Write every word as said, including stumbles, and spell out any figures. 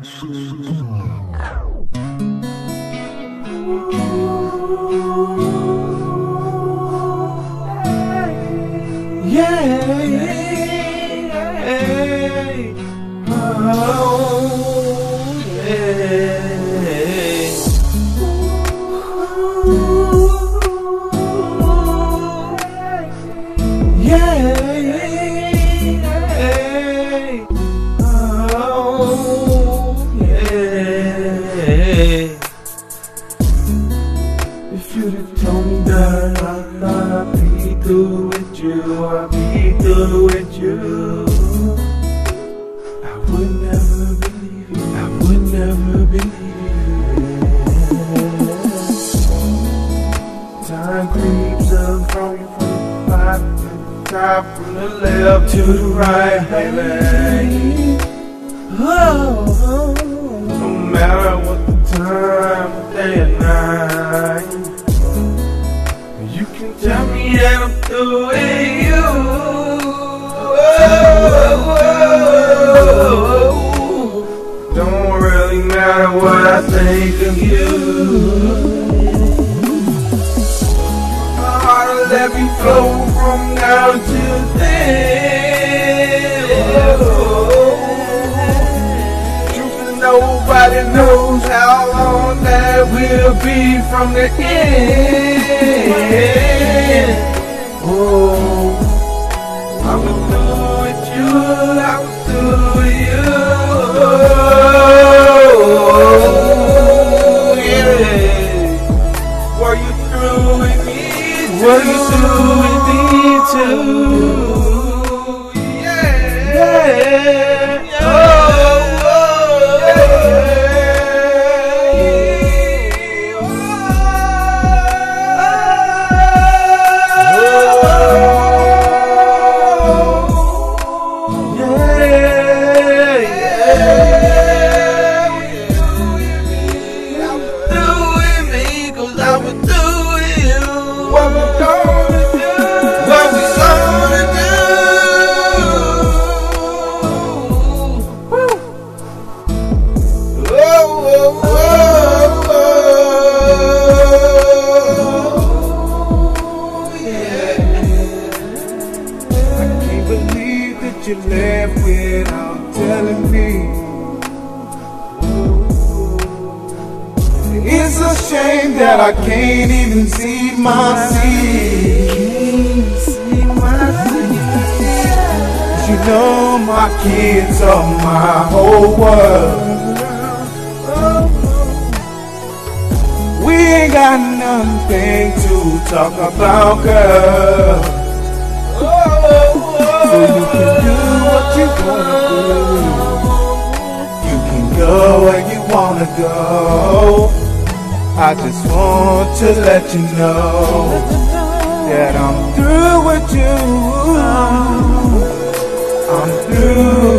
That I'm through with you, I'm through